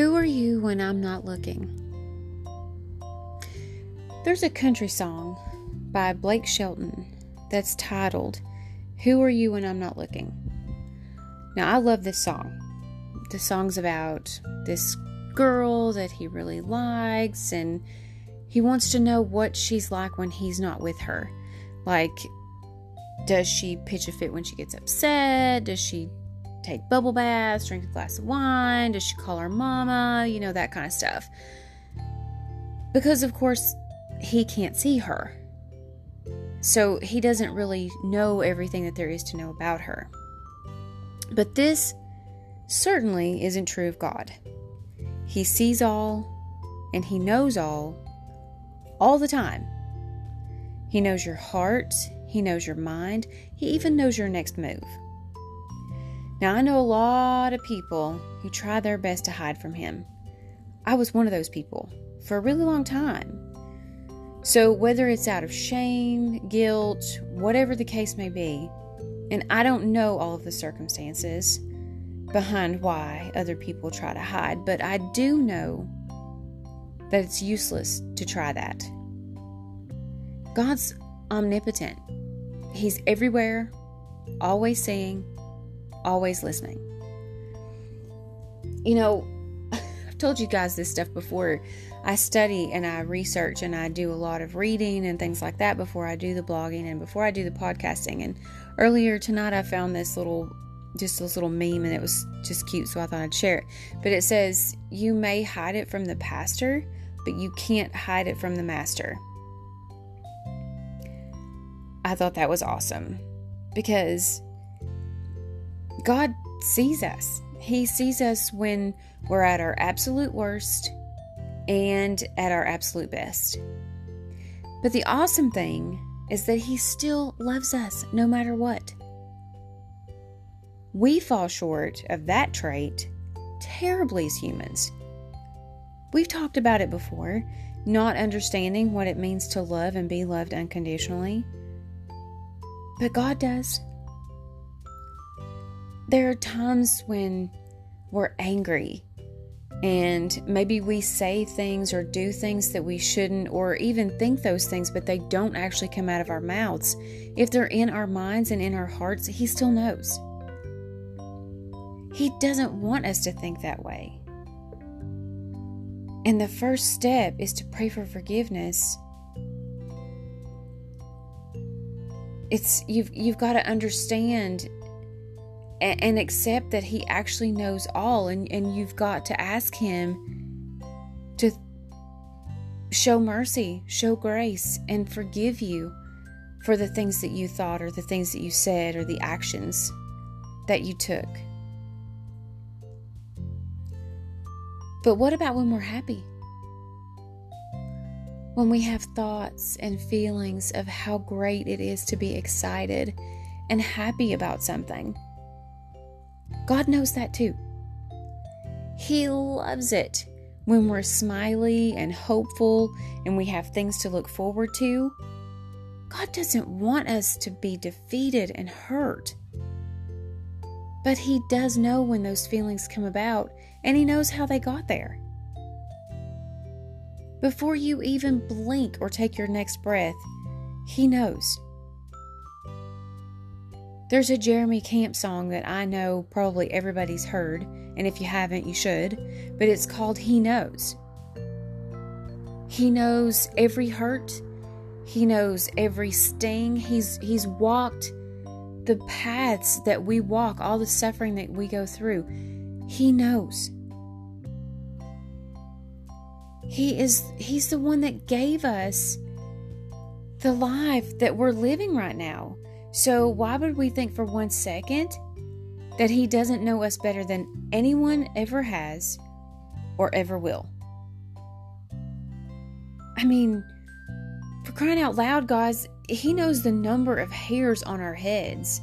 Who are you when I'm not looking? There's a country song by Blake Shelton that's titled, Who Are You When I'm Not Looking? Now, I love this song. The song's about this girl that he really likes, and he wants to know what she's like when he's not with her. Like, does she pitch a fit when she gets upset? Does she take bubble baths, drink a glass of wine? Does she call her mama? You know, that kind of stuff. Because, of course, he can't see her. So he doesn't really know everything that there is to know about her. But this certainly isn't true of God. He sees all and he knows all the time. He knows your heart. He knows your mind. He even knows your next move. Now, I know a lot of people who try their best to hide from him. I was one of those people for a really long time. So whether it's out of shame, guilt, whatever the case may be, and I don't know all of the circumstances behind why other people try to hide, but I do know that it's useless to try that. God's omnipotent. He's everywhere, always seeing, always listening. You know, I've told you guys this stuff before. I study and I research and I do a lot of reading and things like that before I do the blogging and before I do the podcasting. And earlier tonight I found this little meme, and it was just cute, so I thought I'd share it. But it says, you may hide it from the pastor, but you can't hide it from the master. I thought that was awesome, because God sees us. He sees us when we're at our absolute worst and at our absolute best. But the awesome thing is that he still loves us no matter what. We fall short of that trait terribly as humans. We've talked about it before, not understanding what it means to love and be loved unconditionally. But God does. There are times when we're angry, and maybe we say things or do things that we shouldn't, or even think those things, but they don't actually come out of our mouths. If they're in our minds and in our hearts, he still knows. He doesn't want us to think that way. And the first step is to pray for forgiveness. It's you've got to understand and accept that he actually knows all, and you've got to ask him to show mercy, show grace, and forgive you for the things that you thought or the things that you said or the actions that you took. But what about when we're happy? When we have thoughts and feelings of how great it is to be excited and happy about something. God knows that too. He loves it when we're smiley and hopeful and we have things to look forward to. God doesn't want us to be defeated and hurt. But he does know when those feelings come about, and he knows how they got there. Before you even blink or take your next breath, he knows. There's a Jeremy Camp song that I know probably everybody's heard, and if you haven't, you should, but it's called He Knows. He knows every hurt. He knows every sting. He's walked the paths that we walk, all the suffering that we go through. He knows. He's the one that gave us the life that we're living right now. So why would we think for one second that he doesn't know us better than anyone ever has or ever will? I mean, for crying out loud, guys, he knows the number of hairs on our heads,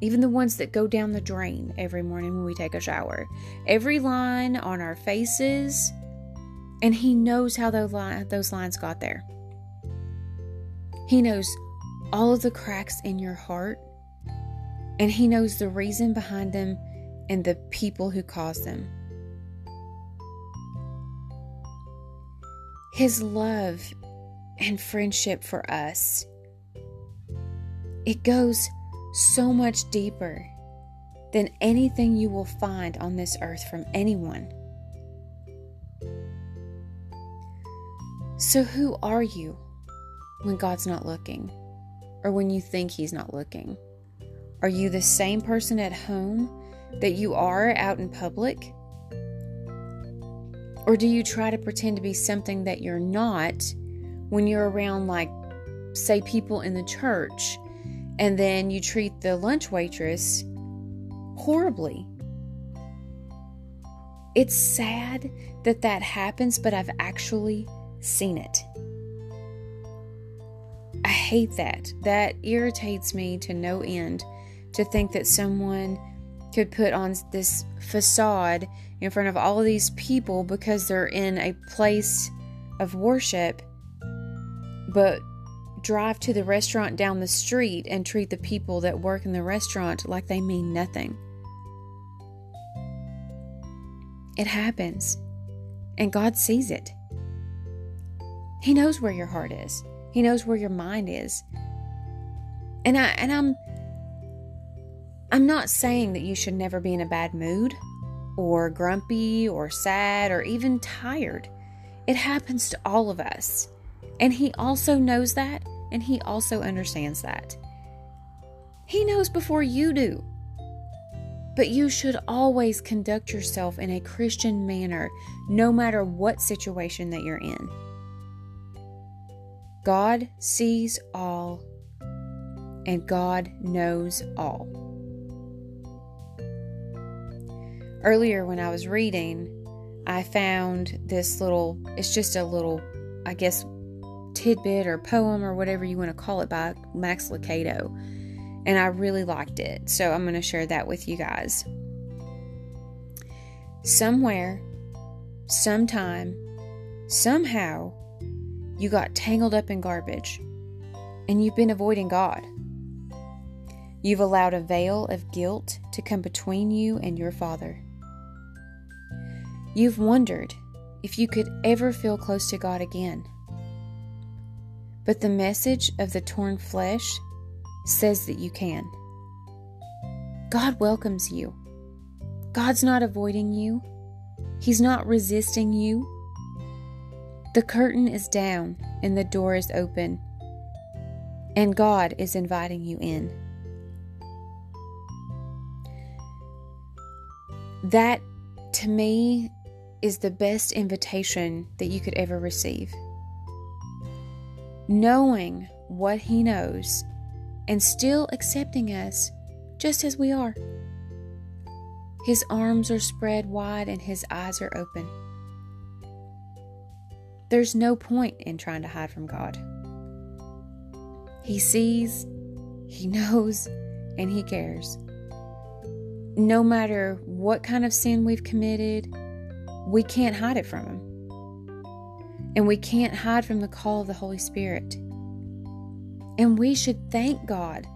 even the ones that go down the drain every morning when we take a shower, every line on our faces, and he knows how those lines got there. He knows all of the cracks in your heart, and he knows the reason behind them and the people who caused them. His love and friendship for us, it goes so much deeper than anything you will find on this earth from anyone. So who are you when God's not looking, or when you think He's not looking? Are you the same person at home that you are out in public? Or do you try to pretend to be something that you're not when you're around, like, say, people in the church, and then you treat the lunch waitress horribly? It's sad that that happens, but I've actually seen it. I hate that. That irritates me to no end, to think that someone could put on this facade in front of all of these people because they're in a place of worship, but drive to the restaurant down the street and treat the people that work in the restaurant like they mean nothing. It happens, and God sees it. He knows where your heart is. He knows where your mind is. And I'm not saying that you should never be in a bad mood or grumpy or sad or even tired. It happens to all of us. And He also knows that, and He also understands that. He knows before you do. But you should always conduct yourself in a Christian manner, no matter what situation that you're in. God sees all, and God knows all. Earlier when I was reading, I found this little, it's just a little, I guess, tidbit or poem or whatever you want to call it, by Max Lucado, and I really liked it, so I'm going to share that with you guys. Somewhere, sometime, somehow, you got tangled up in garbage, and you've been avoiding God. You've allowed a veil of guilt to come between you and your Father. You've wondered if you could ever feel close to God again. But the message of the torn flesh says that you can. God welcomes you. God's not avoiding you. He's not resisting you. The curtain is down and the door is open, and God is inviting you in. That, to me, is the best invitation that you could ever receive. Knowing what He knows and still accepting us just as we are. His arms are spread wide and His eyes are open. There's no point in trying to hide from God. He sees, He knows, and He cares. No matter what kind of sin we've committed, we can't hide it from Him. And we can't hide from the call of the Holy Spirit. And we should thank God.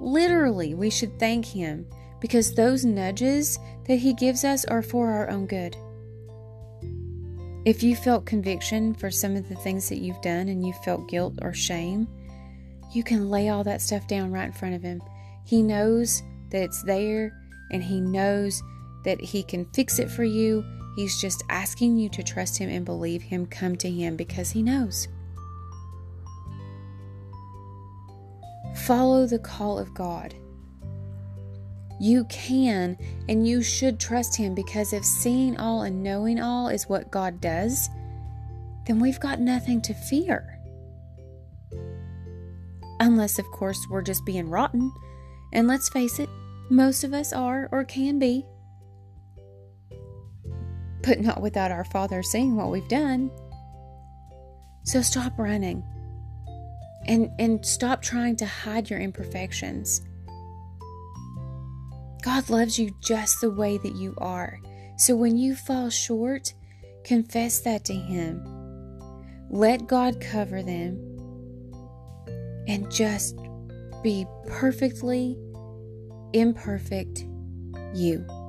Literally, we should thank Him, because those nudges that He gives us are for our own good. If you felt conviction for some of the things that you've done and you felt guilt or shame, you can lay all that stuff down right in front of Him. He knows that it's there, and He knows that He can fix it for you. He's just asking you to trust Him and believe Him. Come to Him because He knows. Follow the call of God. You can and you should trust Him, because if seeing all and knowing all is what God does, then we've got nothing to fear. Unless, of course, we're just being rotten. And let's face it, most of us are or can be. But not without our Father seeing what we've done. So stop running. And stop trying to hide your imperfections. God loves you just the way that you are. So when you fall short, confess that to Him. Let God cover them. And just be perfectly imperfect you.